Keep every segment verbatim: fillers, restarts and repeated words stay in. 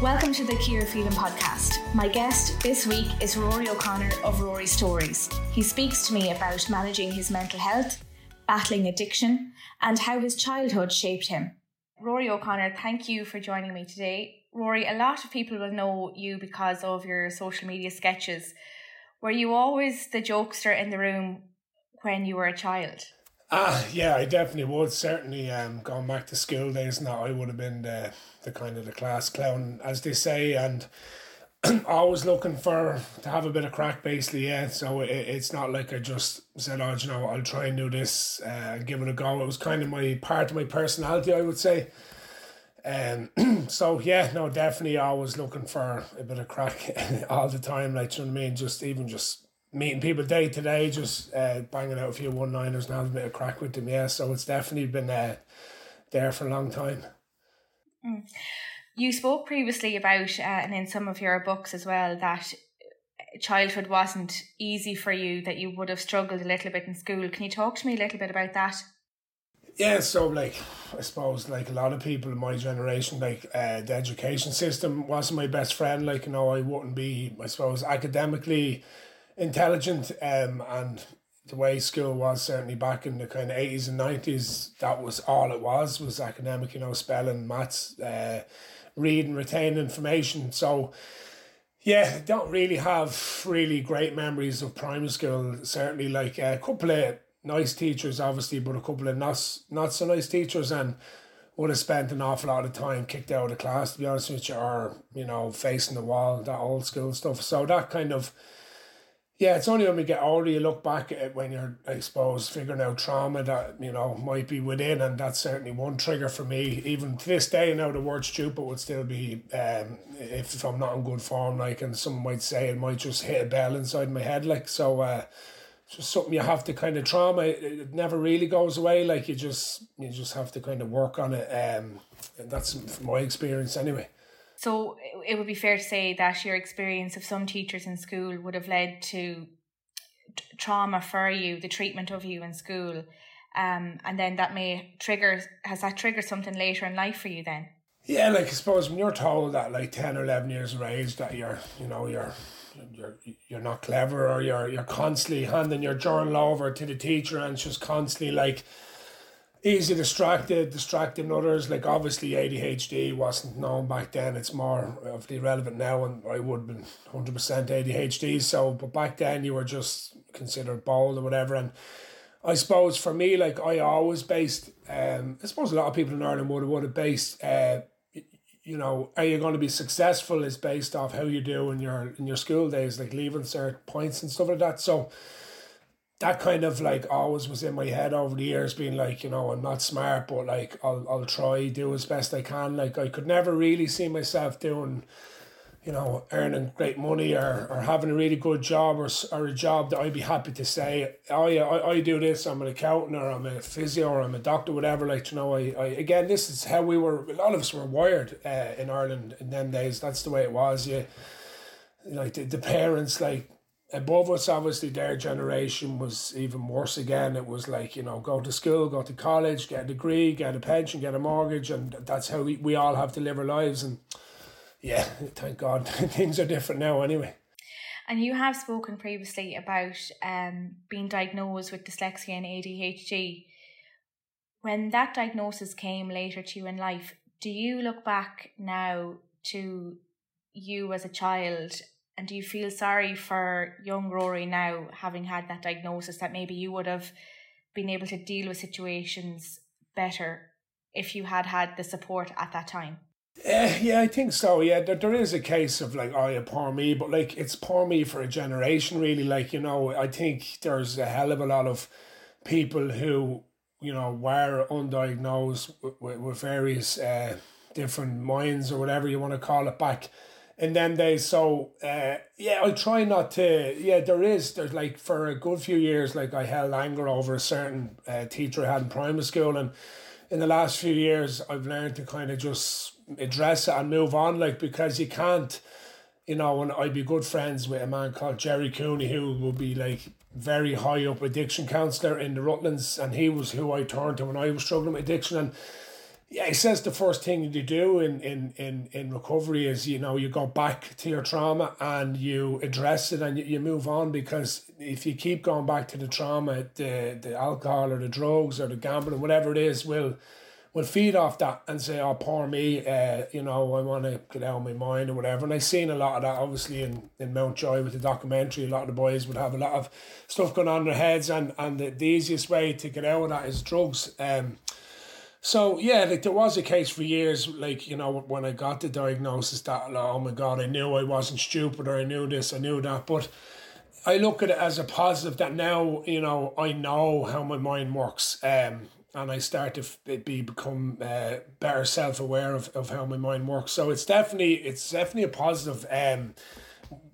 Welcome to the Cure Feeling Podcast. My guest this week is Rory O'Connor of Rory Stories. He speaks to me about managing his mental health, battling addiction, and how his childhood shaped him. Rory O'Connor, thank you for joining me today. Rory, a lot of people will know you because of your social media sketches. Were you always the jokester in the room when you were a child? Ah, yeah, I definitely would. Certainly, um, going back to school days now, I would have been the, the kind of the class clown, as they say, and always looking for to have a bit of crack, basically, yeah. So it, it's not like I just said, oh, you know, I'll try and do this uh, and give it a go. It was kind of my part of my personality, I would say. Um, so, yeah, no, definitely always looking for a bit of crack all the time, like, you know what I mean? Just even just... meeting people day to day, just uh, banging out a few one-liners and having a bit of crack with them, yeah. So it's definitely been uh, there for a long time. Mm. You spoke previously about, uh, and in some of your books as well, that childhood wasn't easy for you, that you would have struggled a little bit in school. Can you talk to me a little bit about that? Yeah, so, like, I suppose, like, a lot of people in my generation, like, uh, the education system wasn't my best friend. Like, you know, I wouldn't be, I suppose, academically... intelligent, um, and the way school was certainly back in the kind of eighties and nineties, that was all it was, was academic, you know, spelling, maths, uh, reading, retaining information. So, yeah, don't really have really great memories of primary school, certainly, like a couple of nice teachers, obviously, but a couple of not, not so nice teachers, and would have spent an awful lot of time kicked out of class, to be honest with you, or, you know, facing the wall, that old school stuff. So that kind of... yeah, it's only when we get older you look back at it when you're, I suppose, figuring out trauma that, you know, might be within, and that's certainly one trigger for me. Even to this day, now the word stupid would still be, um, if, if I'm not in good form, like, and someone might say it might just hit a bell inside my head, like, so uh, it's just something you have to kind of trauma, it, it never really goes away, like, you just, you just have to kind of work on it, um, and that's from my experience anyway. So it would be fair to say that your experience of some teachers in school would have led to t- trauma for you, the treatment of you in school, um, and then that may trigger, has that triggered something later in life for you then? Yeah, like, I suppose when you're told at like ten or eleven years of age that you're, you know, you're you're you're not clever, or you're you're constantly handing your journal over to the teacher and she's constantly like... easy distracted, distracting others. Like, obviously A D H D wasn't known back then. It's more obviously relevant now, and I would have been one hundred percent A D H D. So, but back then you were just considered bold or whatever. And I suppose for me, like, I always based, um, I suppose a lot of people in Ireland would have, would have based, uh, you know, are you going to be successful is based off how you do in your, in your school days, like Leaving Cert points and stuff like that. So, that kind of, like, always was in my head over the years, being like, you know, I'm not smart, but, like, I'll I'll try, do as best I can. Like, I could never really see myself doing, you know, earning great money or, or having a really good job or or a job that I'd be happy to say, oh, yeah, I, I do this, I'm an accountant or I'm a physio or I'm a doctor, whatever. Like, you know, I, I again, this is how we were, a lot of us were wired uh, in Ireland in them days. That's the way it was. You, like, the, the parents, like, above us, obviously, their generation was even worse again. It was like, you know, go to school, go to college, get a degree, get a pension, get a mortgage, and that's how we, we all have to live our lives. And yeah, thank God things are different now anyway. And you have spoken previously about um being diagnosed with dyslexia and A D H D. When that diagnosis came later to you in life, do you look back now to you as a child? And do you feel sorry for young Rory now, having had that diagnosis, that maybe you would have been able to deal with situations better if you had had the support at that time? Uh, yeah, I think so. Yeah, there, there is a case of like, oh, yeah, poor me, but like it's poor me for a generation, really. Like, you know, I think there's a hell of a lot of people who, you know, were undiagnosed with, with various uh, different minds or whatever you want to call it back. And then they, so, uh, yeah, I try not to, yeah, there is, there's like for a good few years, like I held anger over a certain uh, teacher I had in primary school. And in the last few years, I've learned to kind of just address it and move on, like, because you can't, you know, and I'd be good friends with a man called Jerry Cooney, who would be like very high up addiction counsellor in the Rutlands. And he was who I turned to when I was struggling with addiction. And yeah, he says the first thing you do in, in, in, in recovery is, you know, you go back to your trauma and you address it and you, you move on, because if you keep going back to the trauma, the, the alcohol or the drugs or the gambling, whatever it is, will will feed off that and say, oh, poor me, uh, you know, I want to get out of my mind or whatever. And I've seen a lot of that, obviously, in, in Mount Joy with the documentary. A lot of the boys would have a lot of stuff going on in their heads, and, and the, the easiest way to get out of that is drugs. Um, So, yeah, like there was a case for years, like, you know, when I got the diagnosis that, like, oh my God, I knew I wasn't stupid, or I knew this, I knew that. But I look at it as a positive that now, you know, I know how my mind works, um, and I start to be become uh, better self-aware of, of how my mind works. So it's definitely, it's definitely a positive. Um,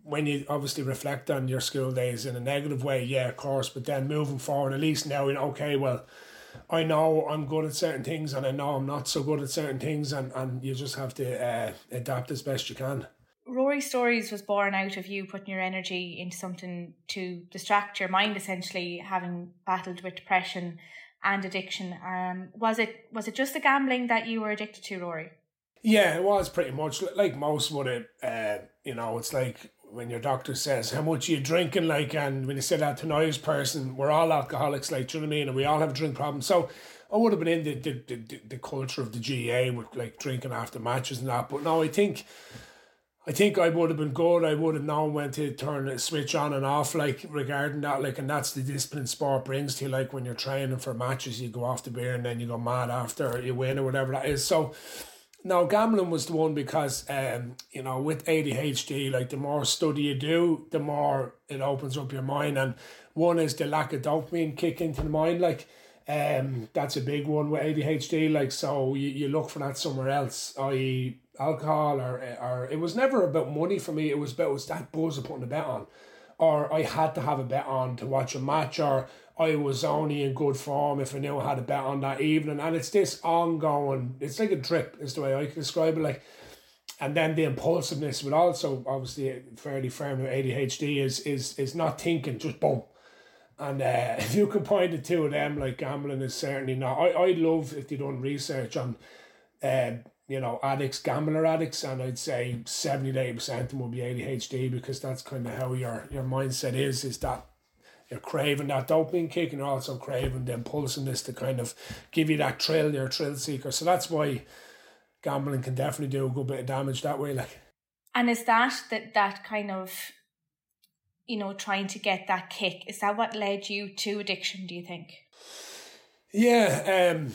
when you obviously reflect on your school days in a negative way, yeah, of course, but then moving forward, at least now, you know, okay, well, I know I'm good at certain things and I know I'm not so good at certain things, and, and you just have to uh, adapt as best you can. Rory Stories was born out of you putting your energy into something to distract your mind, essentially, having battled with depression and addiction. Um, was it was it just the gambling that you were addicted to, Rory? Yeah, it was pretty much. Like most would it, uh, you know, it's like when your doctor says, how much are you drinking, like, and when you say that to an Irish person, we're all alcoholics, like, do you know what I mean? And we all have drink problems. So I would have been in the the, the, the culture of the G A A with, like, drinking after matches and that. But no, I think I think I would have been good. I would have known when to turn a switch on and off, like, regarding that, like, and that's the discipline sport brings to you. Like, when you're training for matches, you go off the beer and then you go mad after you win or whatever that is. So now, gambling was the one because, um, you know, with A D H D, like, the more study you do, the more it opens up your mind. And one is the lack of dopamine kick into the mind. Like, um, that's a big one with A D H D. Like, so you, you look for that somewhere else, that is alcohol, or, or it was never about money for me. It was about, it was that buzz of putting a bet on, or I had to have a bet on to watch a match, or I was only in good form if I knew I had a bet on that evening. And it's this ongoing, it's like a drip is the way I can describe it. Like, and then the impulsiveness would also, obviously, fairly firm with A D H D is is is not thinking, just boom. And uh, if you can point to two of them, like, gambling is certainly not. I, I love if they've done research on, uh, you know, addicts, gambler addicts, and I'd say seventy to eighty percent of them will be A D H D, because that's kind of how your, your mindset is, is that you're craving that dopamine kick, and you're also craving the impulsiveness to kind of give you that thrill. You're a thrill seeker. So that's why gambling can definitely do a good bit of damage that way. Like, and is that, that that kind of, you know, trying to get that kick, is that what led you to addiction, do you think? Yeah, um,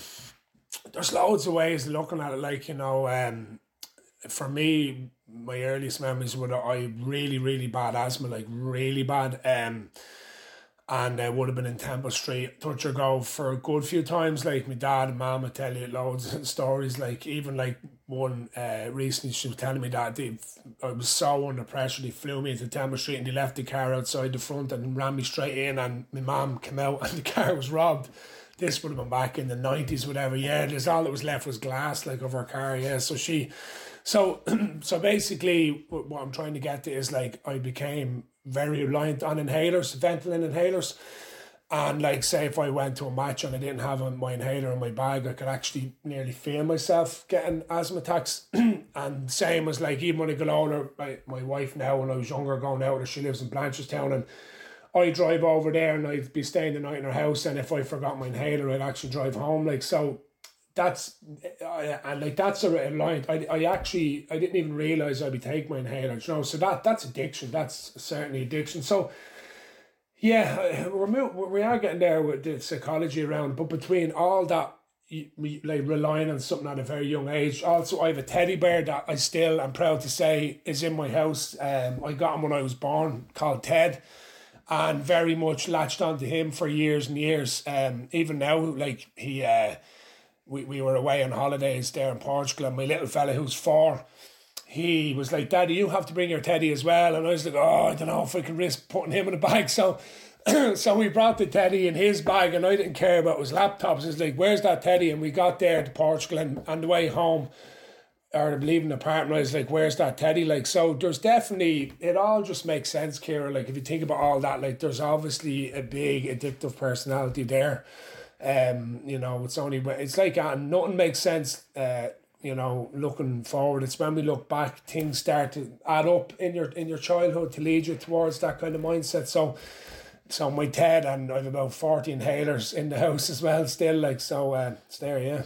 there's loads of ways of looking at it. Like, you know, um, for me, my earliest memories were that I really, really bad asthma, like really bad. Um, And I would have been in Temple Street, touch or go for a good few times. Like, my dad and mum would tell you loads of stories. Like, even like one uh, recently, she was telling me that they, I was so under pressure, they flew me into Temple Street and they left the car outside the front and ran me straight in, and my mum came out and the car was robbed. This would have been back in the nineties, whatever. Yeah, there's all that was left was glass, like, of her car. Yeah, so she... So, so basically what I'm trying to get to is, like, I became very reliant on inhalers, Ventolin inhalers. And, like, say if I went to a match and I didn't have my inhaler in my bag, I could actually nearly feel myself getting asthma attacks. And same as, like, even when I got older, my, my wife now, when I was younger going out, she lives in Blanchardstown, and I drive over there and I'd be staying the night in her house, and if I forgot my inhaler, I'd actually drive home. Like, so... That's and like that's a reliant. I I actually I didn't even realize I'd be taking my inhaler. You know, so that that's addiction. That's certainly addiction. So yeah, we're we are getting there with the psychology around. But between all that, like, relying on something at a very young age. Also, I have a teddy bear that I still am proud to say is in my house. Um, I got him when I was born, called Ted, and very much latched onto him for years and years. Um, even now, like he. Uh, We we were away on holidays there in Portugal, and my little fella, who's four, he was like, "Daddy, you have to bring your teddy as well." And I was like, "Oh, I don't know if I can risk putting him in a bag." So, so we brought the teddy in his bag, and I didn't care about his laptops. It's like, "Where's that teddy?" And we got there to Portugal, and on the way home, or leaving the apartment, I was like, "Where's that teddy?" Like, so there's definitely, it all just makes sense, Ciara. Like, if you think about all that, like, there's obviously a big addictive personality there. Um, you know, it's only, it's like, and nothing makes sense, uh, you know, looking forward. It's when we look back, things start to add up in your in your childhood to lead you towards that kind of mindset. So, so my Ted, and I have about forty inhalers in the house as well still, like, so uh, it's there, yeah.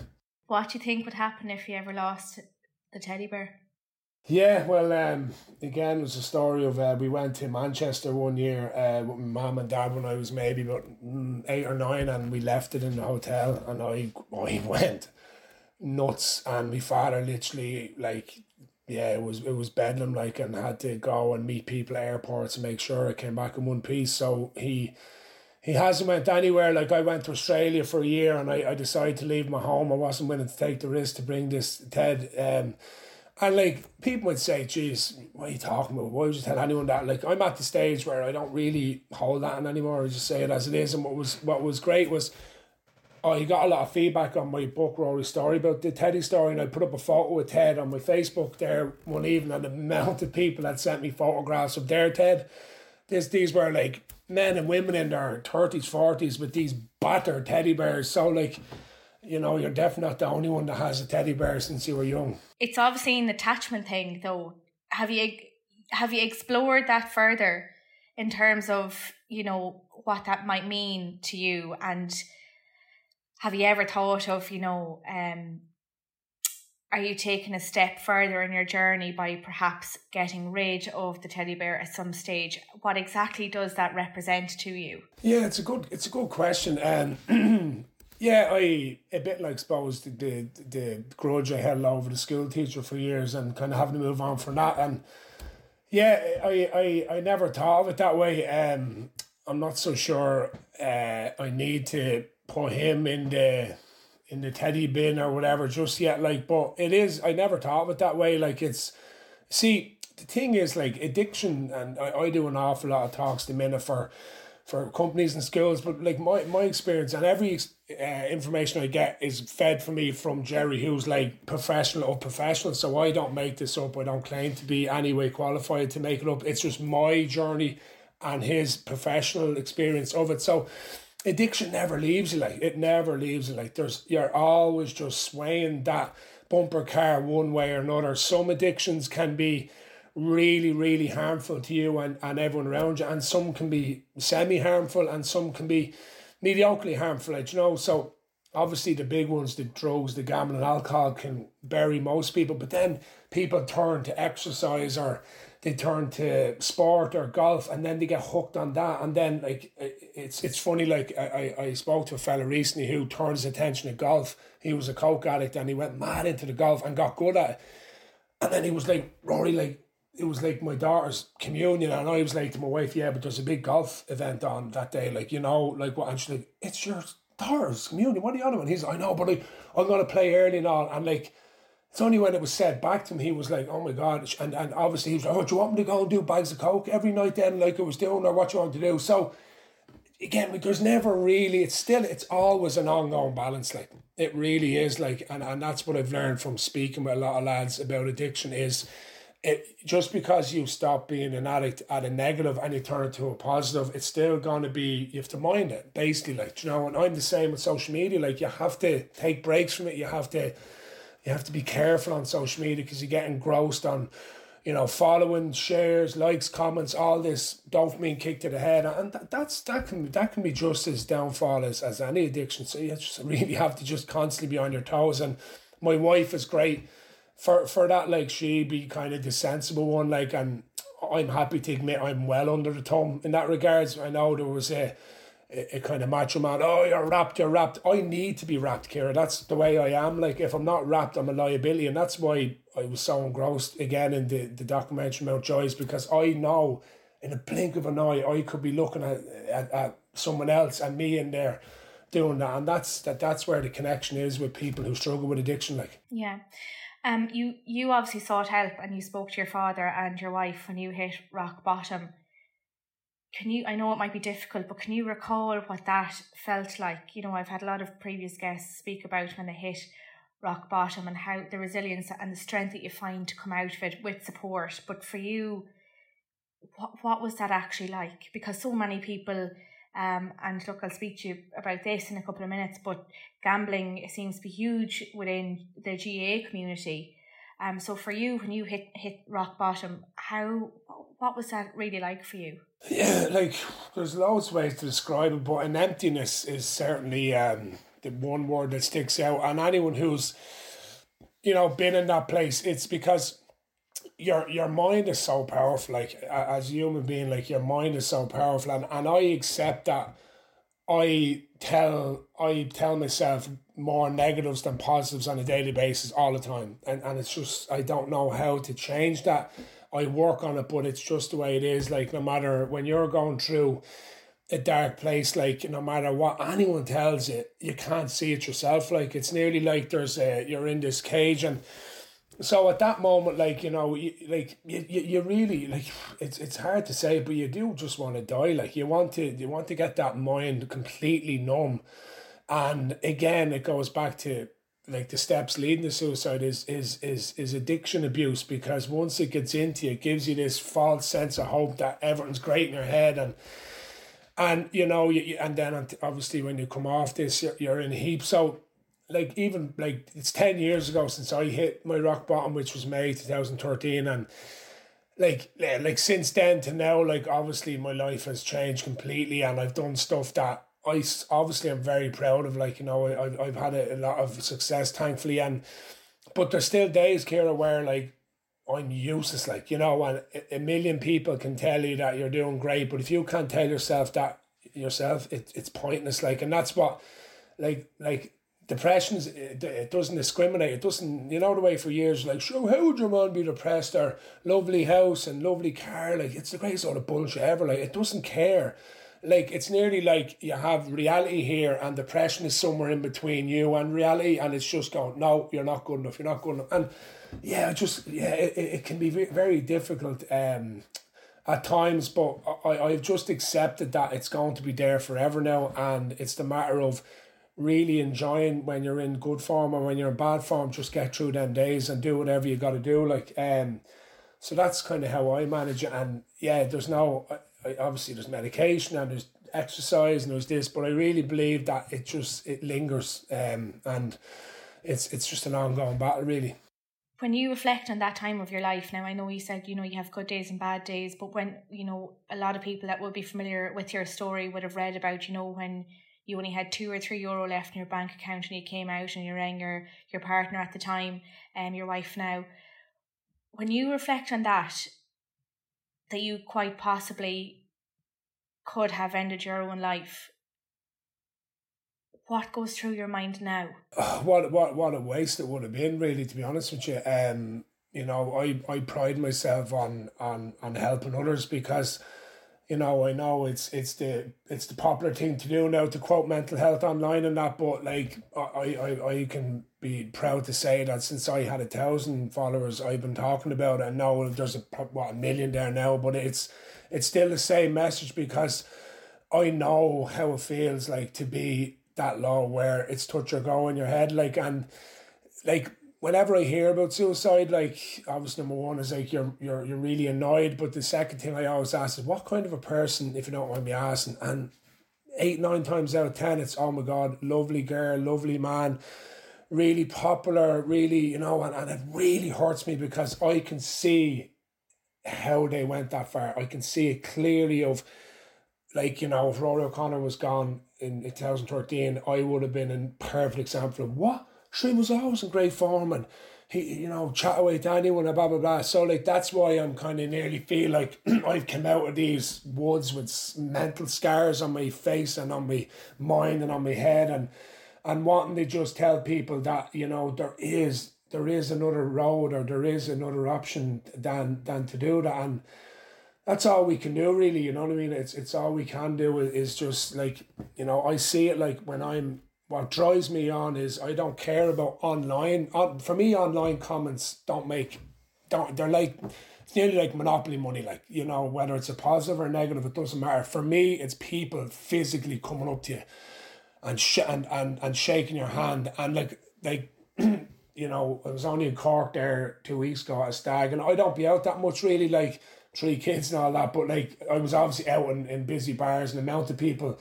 What do you think would happen if you ever lost the teddy bear? Yeah, well, um, again, it was a story of uh, we went to Manchester one year uh, with my mum and dad when I was maybe about eight or nine, and we left it in the hotel, and I I went nuts, and my father literally, like, yeah, it was it was bedlam, like, and had to go and meet people at airports to make sure I came back in one piece. So he he hasn't went anywhere. Like, I went to Australia for a year, and I, I decided to leave my home. I wasn't willing to take the risk to bring this Ted. Um, And, like, people would say, geez, what are you talking about? Why would you tell anyone that? Like, I'm at the stage where I don't really hold that in anymore. I just say it as it is. And what was what was great was I got a lot of feedback on my book, Rory Story, about the Teddy story. And I put up a photo with Ted on my Facebook there one evening, and the amount of people that sent me photographs of their Ted. This, these were, like, men and women in their thirties, forties with these battered teddy bears. So, like, you know, you're definitely not the only one that has a teddy bear since you were young. It's obviously an attachment thing, though. Have you have you explored that further in terms of, you know, what that might mean to you? And have you ever thought of, you know, um, are you taking a step further in your journey by perhaps getting rid of the teddy bear at some stage? What exactly does that represent to you? Yeah, it's a good it's a good question. Um Yeah, I a bit like, suppose, the, the the grudge I held over the school teacher for years, and kind of having to move on from that. And yeah, I, I, I never thought of it that way. Um, I'm not so sure uh, I need to put him in the in the teddy bin or whatever just yet. Like, but it is, I never thought of it that way. Like, it's, see, the thing is, like, addiction, and I, I do an awful lot of talks the minute for for companies and schools, but, like, my, my experience and every uh, information I get is fed for me from Jerry, who's, like, professional or professional, so I don't make this up. I don't claim to be any way qualified to make it up. It's just my journey and his professional experience of it. So addiction never leaves you, like, it never leaves you. Like, there's, you're always just swaying that bumper car one way or another. Some addictions can be really, really harmful to you and, and everyone around you, and some can be semi-harmful, and some can be mediocrely harmful, like, you know. So obviously the big ones, the drugs, the gambling, alcohol, can bury most people, but then people turn to exercise, or they turn to sport or golf, and then they get hooked on that. And then, like, it's it's funny, like, I, I, I spoke to a fella recently who turned his attention to golf. He was a coke addict, and he went mad into the golf and got good at it. And then he was like, Rory, like, it was like my daughter's communion, and I was like to my wife, yeah, but there's a big golf event on that day, like, you know, like, what? And she's like, it's your daughter's communion, what are you on about? And he's like, I know, but I, I'm going to play early and all. And, like, it's only when it was said back to him, he was like, oh my God. And, and obviously he was like, oh, do you want me to go and do bags of coke every night then, like I was doing, or what you want to do? So again, like, there's never really, it's still, it's always an ongoing balance, like, it really is, like, and, and that's what I've learned from speaking with a lot of lads about addiction is, it, just because you stop being an addict at a negative and you turn it to a positive, it's still going to be, you have to mind it, basically, like, you know. And I'm the same with social media, like, you have to take breaks from it, you have to you have to be careful on social media, because you get engrossed on, you know, following, shares, likes, comments, all this dopamine kick to the head, and that, that's that can that can be just as downfall as, as any addiction. So you just really have to just constantly be on your toes. And my wife is great For for that, like, she be kind of the sensible one, like, and I'm happy to admit I'm well under the thumb in that regards. I know there was a, a, a kind of macho man, oh, you're wrapped, you're wrapped. I need to be wrapped, Ciara. That's the way I am. Like, if I'm not wrapped, I'm a liability, and that's why I was so engrossed again in the, the documentary Mount Joy, because I know in a blink of an eye I could be looking at, at, at someone else and me in there doing that, and that's that. That's where the connection is with people who struggle with addiction, like. Yeah. Um, you, you obviously sought help, and you spoke to your father and your wife when you hit rock bottom. Can you, I know it might be difficult, but can you recall what that felt like? You know, I've had a lot of previous guests speak about when they hit rock bottom and how the resilience and the strength that you find to come out of it with support. But for you, what, what was that actually like? Because so many people Um, and look, I'll speak to you about this in a couple of minutes, but gambling seems to be huge within the G A A community. Um, so for you, when you hit hit rock bottom, how what was that really like for you? Yeah, like there's loads of ways to describe it, but an emptiness is certainly um, the one word that sticks out. And anyone who's, you know, been in that place, it's because your your mind is so powerful. Like as a human being, like your mind is so powerful, and, and I accept that. I tell I tell myself more negatives than positives on a daily basis all the time, and and it's just I don't know how to change that. I work on it, but it's just the way it is. Like no matter when you're going through a dark place, like no matter what anyone tells you, you can't see it yourself. Like it's nearly like there's a you're in this cage, and so at that moment, like you know, you, like you, you, you really like it's it's hard to say, but you do just want to die. Like you want to you want to get that mind completely numb, and again, it goes back to like the steps leading to suicide is is is is addiction abuse, because once it gets into you, it gives you this false sense of hope that everything's great in your head, and and you know, you, and then obviously when you come off this, you're, you're in a heap. So. Like even like it's ten years ago since I hit my rock bottom, which was May two thousand thirteen, and like like since then to now, like obviously my life has changed completely, and I've done stuff that I obviously I'm very proud of. Like you know, I've I've had a, a lot of success, thankfully, and but there's still days, Ciara, where like I'm useless, like you know, and a million people can tell you that you're doing great, but if you can't tell yourself that yourself, it it's pointless. Like, and that's what, like like. Depression, it, it doesn't discriminate. It doesn't, you know, the way for years, like, sure, how would your man be depressed? Or lovely house and lovely car, like, it's the greatest sort of bullshit ever. Like, it doesn't care. Like, it's nearly like you have reality here, and depression is somewhere in between you and reality, and it's just going, no, you're not good enough, you're not good enough. And yeah, it just, yeah, it, it can be very difficult um, at times, but I, I've just accepted that it's going to be there forever now, and it's the matter of really enjoying when you're in good form or when you're in bad form, just get through them days and do whatever you got to do. Like, um, so that's kind of how I manage it. And yeah, there's no, obviously there's medication and there's exercise and there's this, but I really believe that it just, it lingers. Um, and it's, it's just an ongoing battle really. When you reflect on that time of your life, now I know you said, you know, you have good days and bad days, but when, you know, a lot of people that would be familiar with your story would have read about, you know, when you only had two or three euro left in your bank account and you came out and you rang your, your partner at the time, and um, your wife now. When you reflect on that, that you quite possibly could have ended your own life, what goes through your mind now? Oh, what, what, what a waste it would have been, really, to be honest with you. Um, you know, I, I pride myself on, on, on helping others because... You know, I know it's it's the it's the popular thing to do now to quote mental health online and that, but like I, I, I can be proud to say that since I had a thousand followers, I've been talking about it, and now there's a what a million there now, but it's it's still the same message because I know how it feels like to be that low where it's touch or go in your head, like and like. Whenever I hear about suicide, like obviously number one is like you're you're you're really annoyed, but the second thing I always ask is what kind of a person, if you don't mind me asking, and eight, nine times out of ten it's oh my god, lovely girl, lovely man, really popular, really, you know, and, and it really hurts me because I can see how they went that far. I can see it clearly of like, you know, if Rory O'Connor was gone in twenty thirteen, I would have been a perfect example of what? She was always in great form and he, you know, chat away to anyone and blah, blah, blah. So, like, that's why I'm kind of nearly feel like I've come out of these woods with mental scars on my face and on my mind and on my head and and wanting to just tell people that, you know, there is there is another road or there is another option than than to do that. And that's all we can do, really, you know what I mean? It's, it's all we can do is just, like, you know, I see it, like, when I'm... What drives me on is I don't care about online. For me, online comments don't make, don't they're like, it's nearly like monopoly money. Like, you know, whether it's a positive or a negative, it doesn't matter. For me, it's people physically coming up to you and sh- and, and and shaking your hand. And like, like you know, I was only in Cork there two weeks ago at a stag, and I don't be out that much really. Like, three kids and all that, but like I was obviously out in, in busy bars, and the amount of people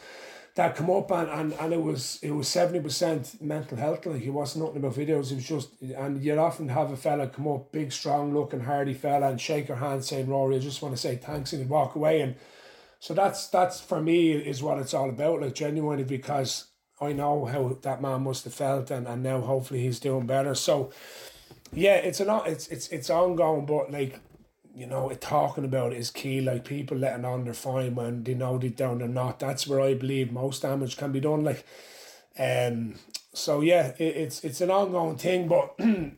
that come up, and, and, and it was it was seventy percent mental health. Like, it wasn't nothing about videos, it was just, and you'd often have a fella come up, big, strong looking, hardy fella, and shake her hand saying, Rory, I just want to say thanks, and he'd walk away. And so that's, that's for me, is what it's all about, like, genuinely, because I know how that man must have felt, and, and now hopefully he's doing better. So yeah, it's an, it's it's it's ongoing, but like, you know, it, talking about it is key. Like, people letting on they're fine when they know deep down they're not. That's where I believe most damage can be done. Like, um, so yeah, it, it's it's an ongoing thing. But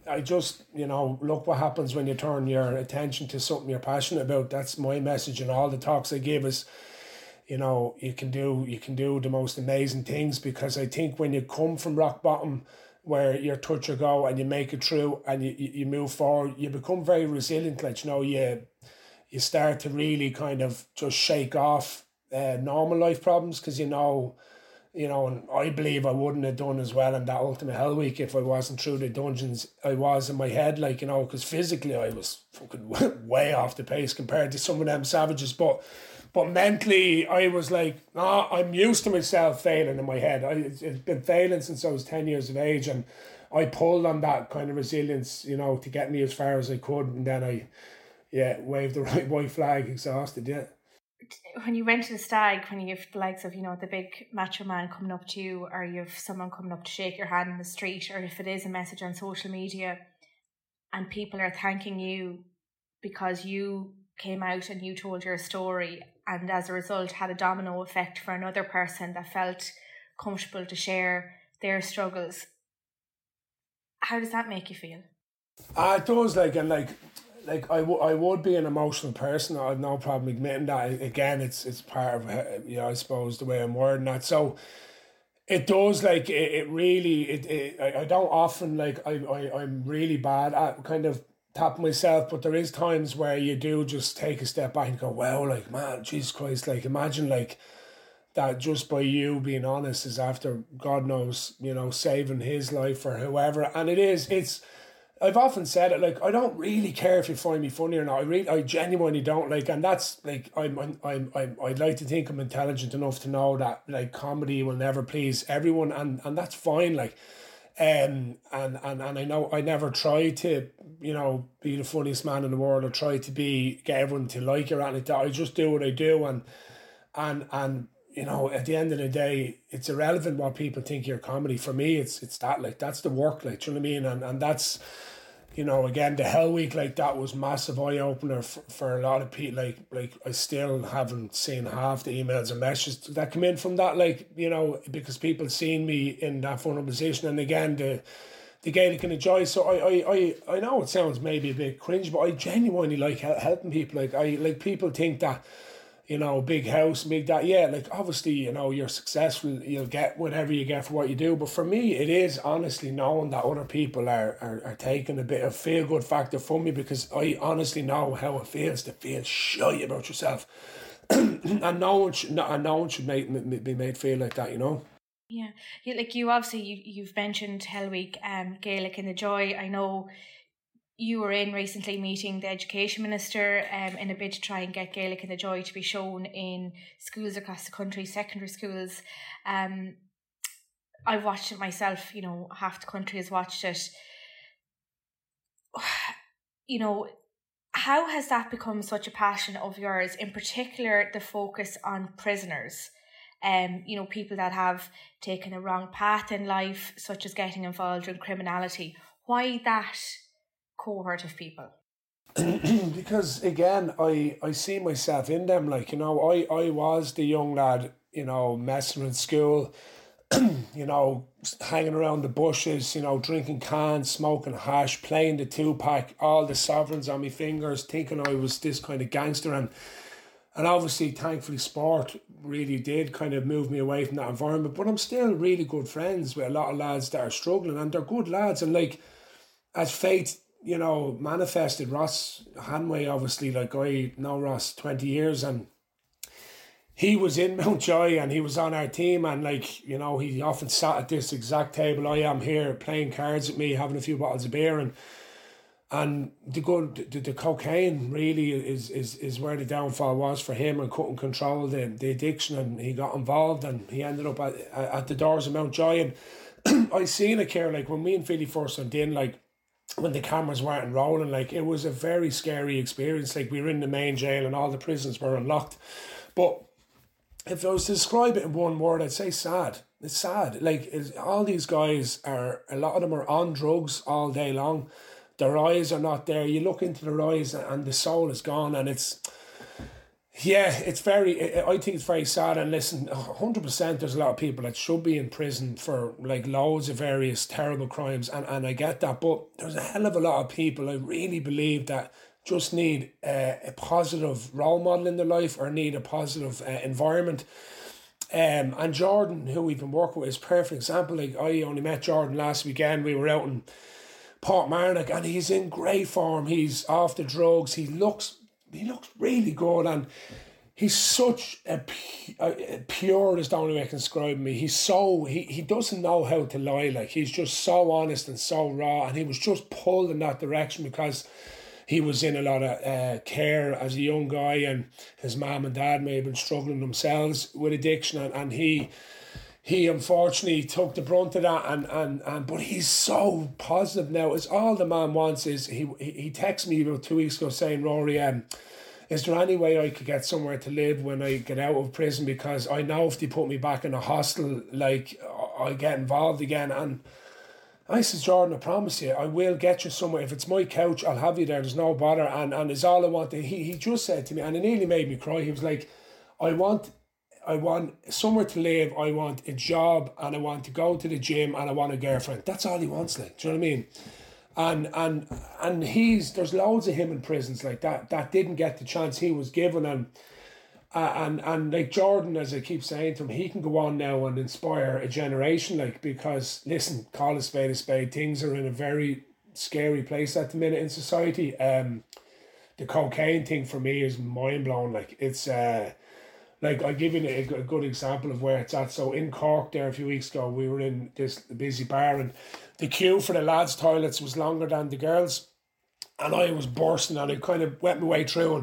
I just, you know, look what happens when you turn your attention to something you're passionate about. That's my message, and all the talks I give is, you know, you can do you can do the most amazing things, because I think when you come from rock bottom, where you're touch or go, and you make it through, and you, you move forward, you become very resilient. Like, you know, you, you start to really kind of just shake off uh, normal life problems, because, you know, you know, and I believe I wouldn't have done as well in that Ultimate Hell Week if I wasn't through the dungeons I was in my head, like, you know, because physically I was fucking way off the pace compared to some of them savages, but... But mentally, I was like, nah, I'm used to myself failing in my head. I, it's been failing since I was ten years of age, and I pulled on that kind of resilience, you know, to get me as far as I could. And then I, yeah, waved the right white flag, exhausted, yeah. When you went to the stag, when you have the likes of, you know, the big macho man coming up to you, or you have someone coming up to shake your hand in the street, or if it is a message on social media, and people are thanking you because you came out and you told your story, and as a result had a domino effect for another person that felt comfortable to share their struggles. How does that make you feel? Uh, it does, like, and like, like I, w- I would be an emotional person. I've no problem admitting that. Again, it's it's part of, you know, I suppose, the way I'm wording that. So it does, like, it, it really, it, it I, I don't often, like, I, I, I'm really bad at kind of tap myself, but there is times where you do just take a step back and go, wow, like, man, Jesus Christ, like, imagine, like, that just by you being honest is after, God knows, you know, saving his life or whoever. And it is, it's, I've often said it, like, I don't really care if you find me funny or not. I really, I genuinely don't, like, and that's, like, I'm, I'm, I'm, I'm I'd like to think I'm intelligent enough to know that, like, comedy will never please everyone, and, and that's fine, like, Um, and, and, and I know I never try to, you know, be the funniest man in the world, or try to be, get everyone to like you or anything like that. I just do what I do, and, and, and, you know, at the end of the day, it's irrelevant what people think of your comedy. For me, it's, it's that, like, that's the work, like, do you know what I mean? And, and that's, you know, again, the Hell Week, like, that was massive eye-opener for, for a lot of people. Like, like I still haven't seen half the emails and messages that come in from that, like, you know, because people seen me in that vulnerable position. And again, the the Gaeltacht na Joy. So I, I, I, I know it sounds maybe a bit cringe, but I genuinely like helping people. Like, I, like, people think that, you know, big house, big that, yeah, like, obviously, you know, you're successful, you'll get whatever you get for what you do, but for me, it is honestly knowing that other people are, are, are taking a bit of feel-good factor from me, because I honestly know how it feels to feel shy about yourself, and no one should, and no one should make, make, be made feel like that, you know? Yeah, you, like, you obviously, you, you've mentioned Hell Week, um, Gaeltacht na Joy. I know you were in recently meeting the Education Minister um, in a bid to try and get Gaeltacht na Joy to be shown in schools across the country, secondary schools. Um, I've watched it myself, you know, half the country has watched it. You know, how has that become such a passion of yours, in particular the focus on prisoners? Um, you know, people that have taken a wrong path in life, such as getting involved in criminality. Why that cohort of people? Because again, I, I see myself in them, like, you know, I, I was the young lad, you know, messing with school, you know, hanging around the bushes, you know, drinking cans, smoking hash, playing the two-pack, all the sovereigns on my fingers, thinking I was this kind of gangster. And and obviously, thankfully, sport really did kind of move me away from that environment, but I'm still really good friends with a lot of lads that are struggling, and they're good lads. And like, as fate, you know, manifested, Ross Hanway, obviously, like, I know Ross twenty years, and he was in Mount Joy, and he was on our team, and like, you know, he often sat at this exact table I am here, playing cards with me, having a few bottles of beer, and And the good, the, the cocaine really is, is, is where the downfall was for him, and couldn't control the, the addiction, and he got involved, and he ended up at, at the doors of Mount Joy. And I seen it, Ciara, like when me and Philly first went in, like when the cameras weren't rolling, like it was a very scary experience. Like we were in the main jail and all the prisons were unlocked. But if I was to describe it in one word, I'd say sad. It's sad. Like it's, all these guys are, a lot of them are on drugs all day long. Their eyes are not there. You look into their eyes and the soul is gone. And it's, yeah, it's very, I think it's very sad. And listen, one hundred percent there's a lot of people that should be in prison for like loads of various terrible crimes. And, and I get that. But there's a hell of a lot of people, I really believe, that just need uh, a positive role model in their life, or need a positive uh, environment. Um, and Jordan, who we've been working with, is a perfect example. Like I only met Jordan last weekend. We were out in Port Marnock, and he's in great form. He's off the drugs. He looks, he looks really good, and he's such a, a, a pure is the only way I can describe him. He's so he he doesn't know how to lie. Like he's just so honest and so raw, and he was just pulled in that direction because he was in a lot of uh, care as a young guy, and his mum and dad may have been struggling themselves with addiction, and, and he. He unfortunately took the brunt of that, and, and, and but he's so positive now. It's all the man wants is, he he texted me about two weeks ago saying, Rory, um, is there any way I could get somewhere to live when I get out of prison? Because I know if they put me back in a hostel, like I get involved again. And I said, Jordan, I promise you, I will get you somewhere. If it's my couch, I'll have you there. There's no bother. And, and it's all I want. He, he just said to me, and it nearly made me cry. He was like, I want... I want somewhere to live, I want a job, and I want to go to the gym, and I want a girlfriend. That's all he wants, like, do you know what I mean? And and and he's, there's loads of him in prisons like that that didn't get the chance he was given. And and and like Jordan, as I keep saying to him, he can go on now and inspire a generation, like, because listen, call a spade a spade, things are in a very scary place at the minute in society. Um the cocaine thing for me is mind blowing. Like it's uh Like, I'll give you a good example of where it's at. So in Cork there a few weeks ago, we were in this busy bar, and the queue for the lads' toilets was longer than the girls'. And I was bursting, and I kind of went my way through,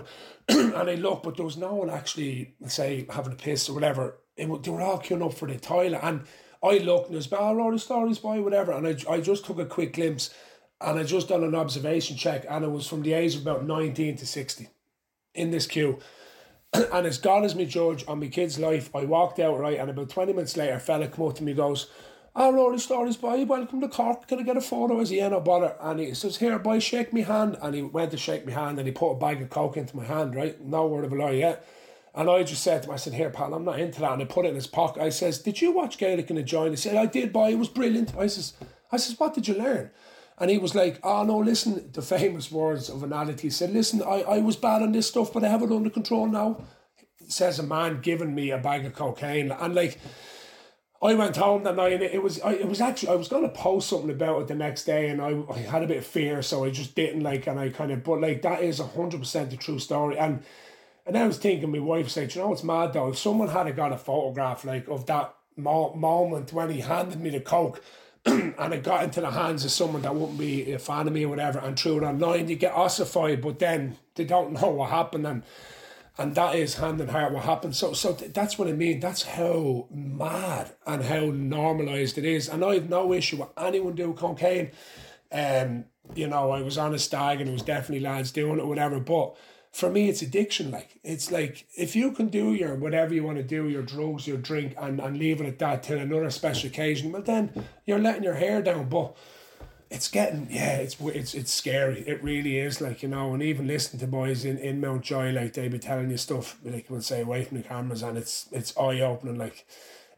and, and I looked, but there was no one actually, say, having a piss or whatever. It, they were all queuing up for the toilet. And I looked, and it was, oh, Rory Stories, boy, whatever. And I, I just took a quick glimpse, and I just done an observation check, and it was from the age of about nineteen to sixty in this queue. And as God is my judge on my kid's life, I walked out, right, and about twenty minutes later, a fella come up to me and goes, oh, Rory Stories, boy, welcome to Cork, can I get a photo? I said, yeah, no bother. And he says, here, boy, shake me hand. And he went to shake me hand, and he put a bag of coke into my hand, right, no word of a lie yet. And I just said to him, I said, here, pal, I'm not into that. And I put it in his pocket. I says, did you watch Gaelic in the Joy? He said, I did, boy, it was brilliant. I says, I says, what did you learn? And he was like, oh, no, listen, the famous words of an addict. He said, listen, I, I was bad on this stuff, but I have it under control now. Says a man giving me a bag of cocaine. And, like, I went home that night, and it was, I, it was actually, I was going to post something about it the next day, and I, I had a bit of fear, so I just didn't, like, and I kind of, but, like, that is one hundred percent the true story. And and I was thinking, my wife said, you know what's mad, though? If someone had got a photograph, like, of that mo- moment when he handed me the coke, and it got into the hands of someone that wouldn't be a fan of me or whatever, and threw it online, you get ossified, but then they don't know what happened, and and that is hand in heart what happened. So so th- that's what I mean. That's how mad and how normalised it is. And I have no issue with anyone doing cocaine. Um, you know, I was on a stag, and it was definitely lads doing it or whatever, but for me, it's addiction. Like, it's like, if you can do your whatever you want to do, your drugs, your drink, and, and leave it at that till another special occasion, well, then you're letting your hair down. But it's getting, yeah, it's it's it's scary. It really is, like, you know. And even listening to boys in, in Mount Joy, like, they be telling you stuff, like, when say away from the cameras, and it's it's eye opening, like.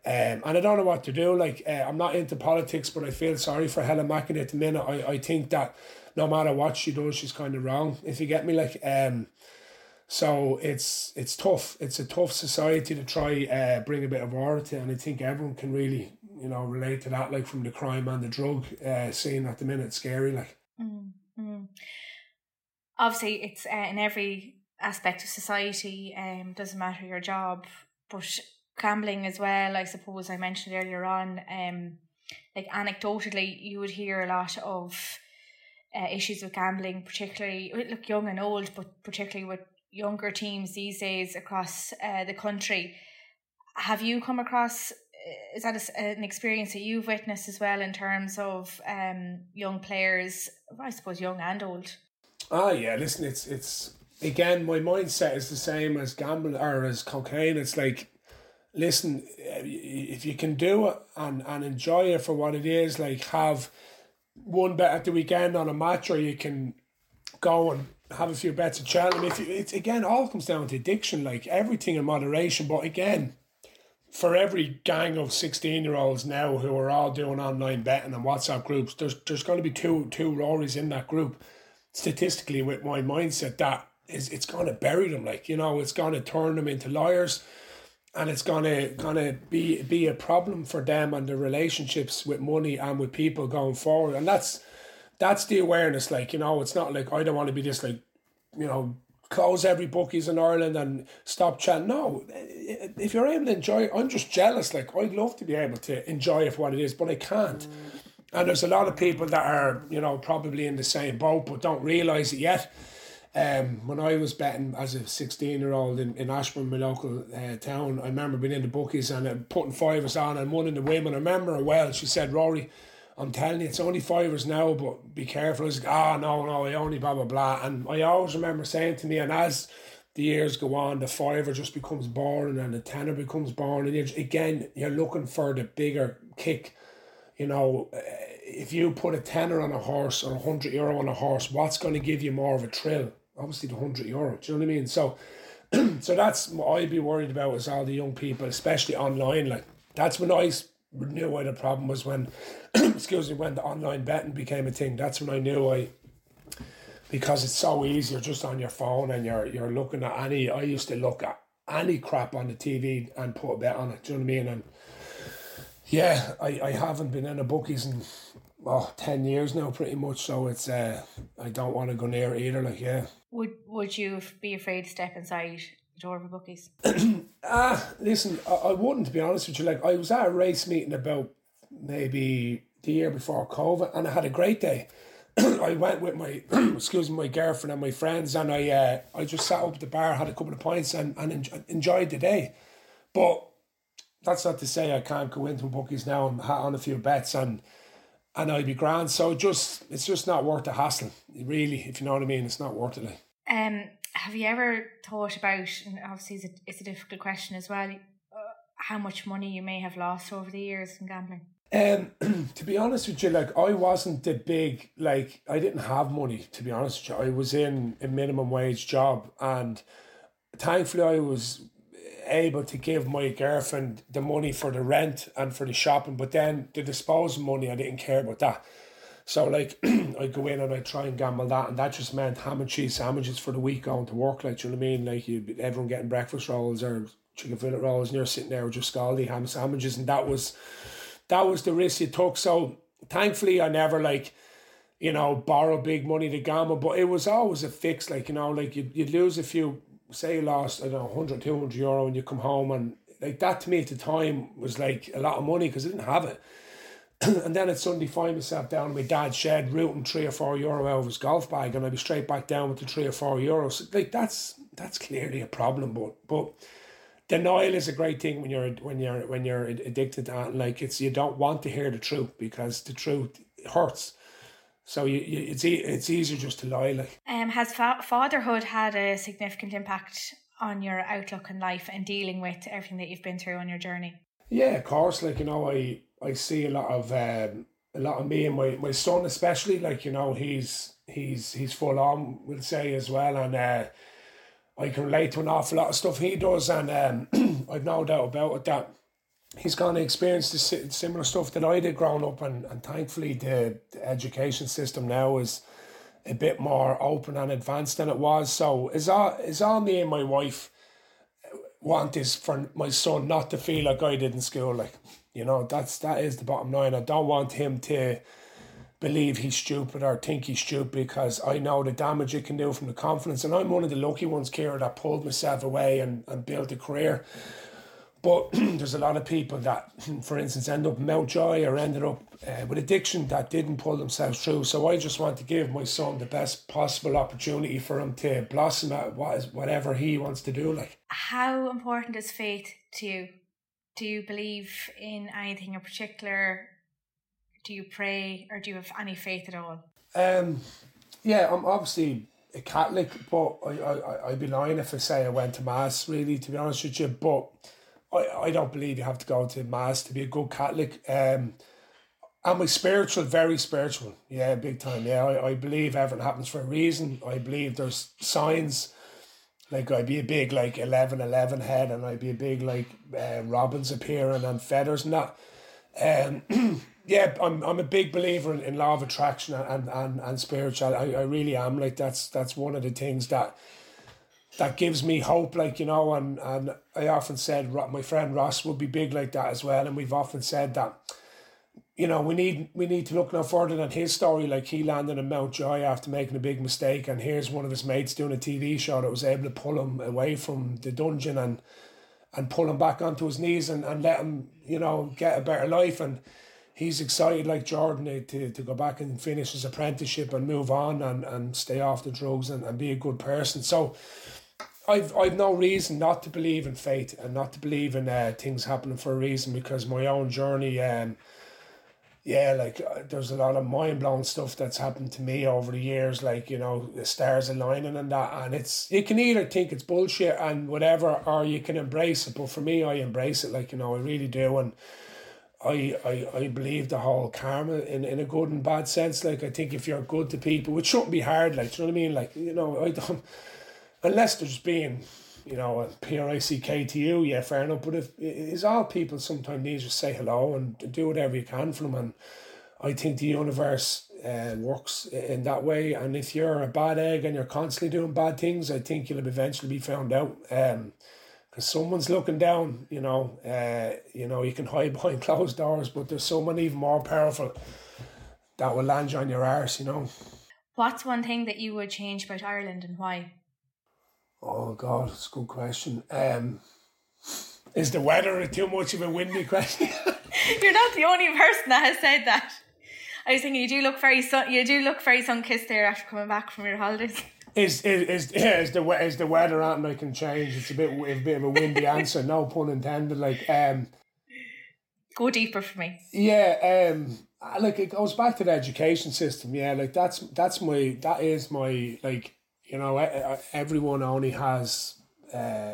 Um, and I don't know what to do. Like, uh, I'm not into politics, but I feel sorry for Helen McEntee at the minute. I, I think that no matter what she does, she's kind of wrong, if you get me. Like, um, so it's it's tough. It's a tough society to try uh bring a bit of order to, and I think everyone can really, you know, relate to that. Like, from the crime and the drug uh, scene at the minute, it's scary. Like, mm-hmm. Obviously, it's uh, in every aspect of society. Um, doesn't matter your job, but gambling as well, I suppose. I mentioned earlier on, um, like, anecdotally, you would hear a lot of uh, issues with gambling, particularly, look, young and old, but particularly with younger teams these days across uh, the country. Have you come across, is that a, an experience that you've witnessed as well in terms of um, young players, I suppose young and old? Ah, yeah, listen, it's, it's again, my mindset is the same as gambling or as cocaine. It's like, listen, if you can do it and, and enjoy it for what it is, like have one bet at the weekend on a match, or you can go and have a few bets at Cheltenham. If you, it's, again, all comes down to addiction, like everything in moderation. But again, for every gang of sixteen-year-olds now who are all doing online betting and WhatsApp groups, there's there's going to be two two Rorys in that group. Statistically, with my mindset, that is, it's going to bury them. Like, you know, it's going to turn them into liars. And it's gonna gonna be be a problem for them and their relationships with money and with people going forward. And that's that's the awareness. Like, you know, it's not like I don't want to be this, like, you know, close every bookies in Ireland and stop chatting. No, if you're able to enjoy it, I'm just jealous. Like, I'd love to be able to enjoy it for what it is, but I can't. And there's a lot of people that are, you know, probably in the same boat but don't realise it yet. Um, when I was betting as a sixteen-year-old in, in Ashbourne, my local uh, town, I remember being in the bookies and uh, putting fivers on and one in the women. I remember her well. She said, "Rory, I'm telling you, it's only fivers now, but be careful." I was like, "Ah, oh, no, no, I only blah, blah, blah." And I always remember saying to me, and as the years go on, the fiver just becomes boring and the tenner becomes boring. And you're, again, you're looking for the bigger kick. You know, if you put a tenner on a horse or a hundred euro on a horse, what's going to give you more of a thrill? Obviously the one hundred euro, do you know what I mean? So so that's what I'd be worried about, is all the young people, especially online. Like, that's when I knew why the problem was, when, excuse me, when the online betting became a thing. That's when I knew I, because it's so easy, you're just on your phone and you're you're looking at any, I used to look at any crap on the T V and put a bet on it, do you know what I mean? And yeah, I, I haven't been in a bookies in, oh, ten years now, pretty much. So it's uh, I don't want to go near it either. Like, yeah. Would Would you be afraid to step inside the door of a bookies? Ah, listen, I, I wouldn't, to be honest with you. Like, I was at a race meeting about maybe the year before COVID, and I had a great day. I went with my excuse me, my girlfriend and my friends, and I uh, I just sat up at the bar, had a couple of pints, and and en- enjoyed the day. But that's not to say I can't go into bookies now and on a few bets and. And I'd be grand. So just it's just not worth the hassle, really, if you know what I mean. It's not worth it. Um, have you ever thought about, and obviously it's a, it's a difficult question as well, uh, how much money you may have lost over the years in gambling? Um, to be honest with you, like, I wasn't the big, like, I didn't have money, to be honest with you. I was in a minimum wage job, and thankfully I was able to give my girlfriend the money for the rent and for the shopping, but then the disposal money, I didn't care about that. So, like, I'd go in and I'd try and gamble that, and that just meant ham and cheese sandwiches for the week going to work, like, do you know what I mean? Like, you, everyone getting breakfast rolls or chicken fillet rolls, and you're sitting there with your scaldy ham sandwiches, and that was that was the risk you took. So thankfully I never, like, you know, borrowed big money to gamble, but it was always a fix, like, you know, like, you'd, you'd lose a few. Say you lost, I don't know, one hundred, two hundred euro, and you come home, and like, that to me at the time was like a lot of money because I didn't have it. And then I'd suddenly find myself down in my dad's shed rooting three or four euro out of his golf bag, and I'd be straight back down with the three or four euros. Like, that's that's clearly a problem, but but denial is a great thing when you're when you're when you're addicted to that. Like, it's, you don't want to hear the truth because the truth hurts. So you, you, it's e- it's easier just to lie. Like, um, has fa- fatherhood had a significant impact on your outlook on life and dealing with everything that you've been through on your journey? Yeah, of course. Like, you know, I, I see a lot of um, a lot of me and my, my son especially. Like, you know, he's he's he's full on, we'll say, as well, and uh, I can relate to an awful lot of stuff he does, and um, I've no doubt about it that he's going to experience the similar stuff that I did growing up, and, and thankfully the, the education system now is a bit more open and advanced than it was. So it's all, it's all me and my wife want is for my son not to feel like I did in school. Like, you know, that's that is the bottom line. I don't want him to believe he's stupid or think he's stupid, because I know the damage it can do from the confidence. And I'm one of the lucky ones, Ciara, that pulled myself away and, and built a career. But there's a lot of people that, for instance, end up in Mount Joy or ended up uh, with addiction that didn't pull themselves through. So I just want to give my son the best possible opportunity for him to blossom at what is, whatever he wants to do. Like, how important is faith to you? Do you believe in anything in particular? Do you pray, or do you have any faith at all? Um, yeah, I'm obviously a Catholic, but I, I, I'd be lying if I say I went to Mass, really, to be honest with you. But I, I don't believe you have to go to Mass to be a good Catholic. Um, I'm a spiritual, very spiritual. Yeah, big time. Yeah, I, I believe everything happens for a reason. I believe there's signs. Like, I'd be a big, like, eleven eleven head, and I'd be a big, like, uh, robins appearing and feathers and that. Um, yeah, I'm I'm a big believer in, in law of attraction and, and, and spirituality. I, I really am. Like, that's that's one of the things that... that gives me hope, like, you know, and, and I often said, my friend Ross would be big like that as well, and we've often said that, you know, we need we need to look no further than his story. Like, he landed in Mount Joy after making a big mistake, and here's one of his mates doing a T V show that was able to pull him away from the dungeon and and pull him back onto his knees and, and let him, you know, get a better life. And he's excited, like Jordan, to, to go back and finish his apprenticeship and move on and, and stay off the drugs and, and be a good person. So I've I've no reason not to believe in fate and not to believe in uh, things happening for a reason, because my own journey, um, yeah, like, uh, there's a lot of mind blowing stuff that's happened to me over the years, like, you know, the stars aligning and that, and it's, you can either think it's bullshit and whatever, or you can embrace it. But for me, I embrace it, like, you know, I really do, and I I, I believe the whole karma in, in a good and bad sense. Like, I think if you're good to people, which shouldn't be hard, like, do you know what I mean? Like, you know, I don't. Unless there's been, you know, a P R I C K T U, yeah, fair enough. But if it's all people, sometimes need to just say hello and do whatever you can for them. And I think the universe uh, works in that way. And if you're a bad egg and you're constantly doing bad things, I think you'll eventually be found out. Um, because someone's looking down, you know. Uh, you know, you can hide behind closed doors, but there's someone even more powerful that will land you on your arse, you know. What's one thing that you would change about Ireland, and why? Oh God, that's a good question. Um, is the weather too much of a windy question? You're not the only person that has said that. I was thinking you do look very sun. You do look very sun-kissed there after coming back from your holidays. Is is is yeah, is the is the weather and I can change? It's a bit a bit of a windy answer. No pun intended. Like, um, go deeper for me. Yeah. Um. Like, it goes back to the education system. Yeah. Like, that's that's my that is my like. You know, everyone only has uh,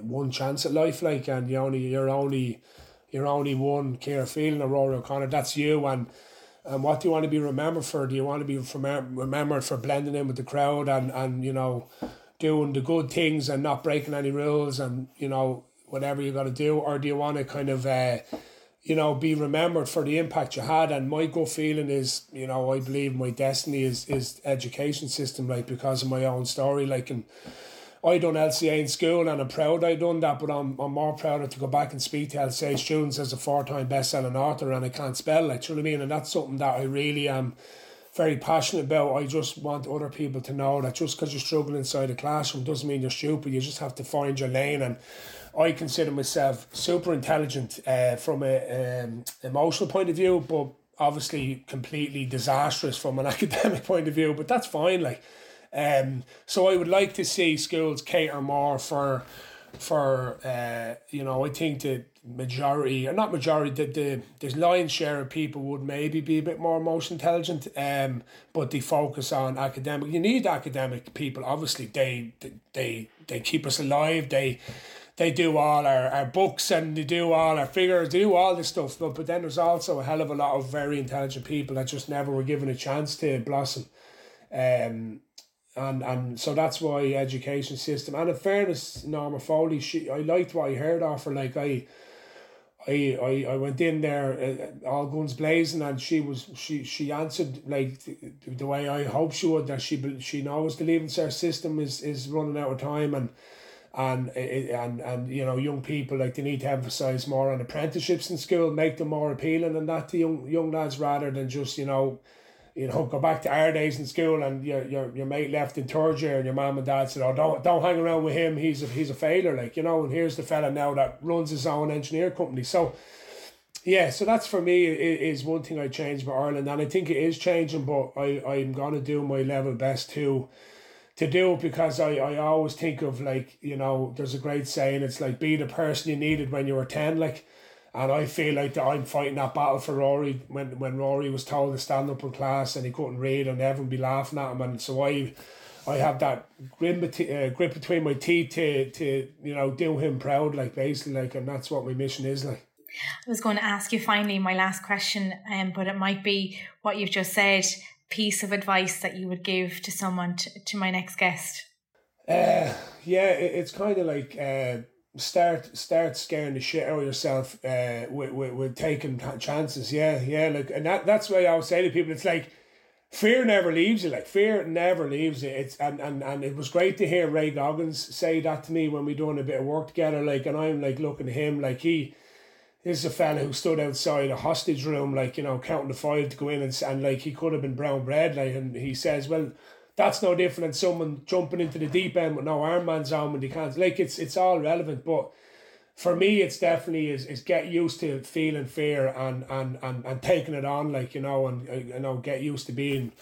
one chance at life, like, and you only, you're only, you're only one Ciara Phelan or Rory O'Connor. That's you, and and what do you want to be remembered for? Do you want to be remembered for blending in with the crowd and, and you know, doing the good things and not breaking any rules and, you know, whatever you got to do, or do you want to kind of uh, you know, be remembered for the impact you had? And my gut feeling is, you know, I believe my destiny is is education system, like, because of my own story. Like, and I done L C A in school, and I'm proud I done that, but I'm I'm more prouder to go back and speak to L C A students as a four-time best-selling author, and I can't spell, like, do you know what I mean? And that's something that I really am very passionate about. I just want other people to know that just because you're struggling inside a classroom doesn't mean you're stupid. You just have to find your lane. And I consider myself super intelligent uh, from a um, emotional point of view, but obviously completely disastrous from an academic point of view. But that's fine. Like, um, so I would like to see schools cater more for, for uh, you know, I think the majority, or not majority, the the, the lion's share of people would maybe be a bit more emotional intelligent, um, but they focus on academic. You need academic people, obviously. They they they keep us alive. They. They do all our, our books, and they do all our figures, they do all this stuff. But, but then there's also a hell of a lot of very intelligent people that just never were given a chance to blossom. Um, and and so that's why education system. And in fairness, Norma Foley, she, I liked what I heard of her. Like, I I I, I went in there, uh, all guns blazing, and she was she, she answered, like, the, the way I hoped she would, that she she knows the Leaving Cert system is, is running out of time, and And, and and you know, young people, like, they need to emphasise more on apprenticeships in school, make them more appealing and that to young young lads, rather than just, you know, you know, go back to our days in school, and your your your mate left in third year, and your mum and dad said, "Oh, don't don't hang around with him. He's a he's a failure." Like, you know, and here's the fella now that runs his own engineer company. So, yeah, so that's for me is one thing I changed about Ireland, and I think it is changing. But I I'm gonna do my level best to. To do, because I, I always think of, like, you know, there's a great saying, it's like, be the person you needed when you were ten, like, and I feel like that I'm fighting that battle for Rory when, when Rory was told to stand up in class and he couldn't read and everyone be laughing at him, and so I I have that grip, uh, grip between my teeth to, to, you know, do him proud, like, basically, like, and that's what my mission is, like. I was going to ask you finally my last question, um, but it might be what you've just said. Piece of advice that you would give to someone, to, to my next guest? Uh, yeah, it, it's kind of like uh, start start scaring the shit out of yourself uh, with, with, with taking chances. Yeah, yeah. Like, and that, that's why I would say to people, it's like, fear never leaves you. Like, fear never leaves you. It's, and, and, and it was great to hear Ray Goggins say that to me when we doing a bit of work together. Like, and I'm like looking at him like he... This is a fella who stood outside a hostage room, like, you know, counting the five to go in, and, and like, he could have been brown bread, like, and he says, well, that's no different than someone jumping into the deep end with no armbands on when they can't. Like, it's it's all relevant, but for me, it's definitely is, is get used to feeling fear and, and, and, and taking it on, like, you know, and, you know, get used to being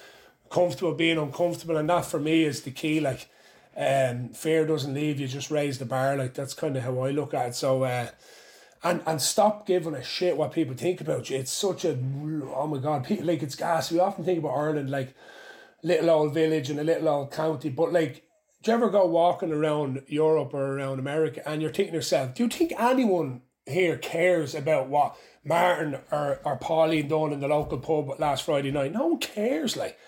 comfortable, being uncomfortable, and that for me is the key, like, um, fear doesn't leave you, just raise the bar, like, that's kind of how I look at it, so, uh, And and stop giving a shit what people think about you. It's such a, oh my God, people, like, it's gas. We often think about Ireland like little old village and a little old county, but like, do you ever go walking around Europe or around America and you're thinking to yourself, do you think anyone here cares about what Martin or, or Pauline done in the local pub last Friday night? No one cares, like.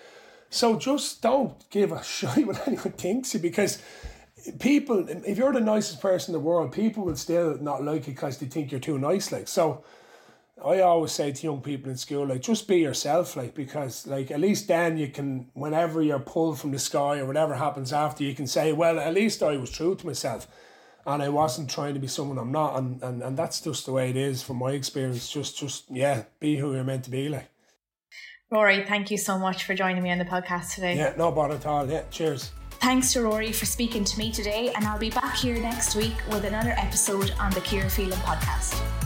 So just don't give a shit what anyone thinks you, because... people, if you're the nicest person in the world, people will still not like you because they think you're too nice, like. So I always say to young people in school, like, just be yourself, like, because, like, at least then you can, whenever you're pulled from the sky or whatever happens after, you can say, well, at least I was true to myself and I wasn't trying to be someone I'm not, and, and, and that's just the way it is from my experience. Just, just, yeah, be who you're meant to be, like. Rory, thank you so much for joining me on the podcast today. Yeah, no bother at all. Yeah, cheers. Thanks to Rory for speaking to me today, and I'll be back here next week with another episode on the Cure Feeling podcast.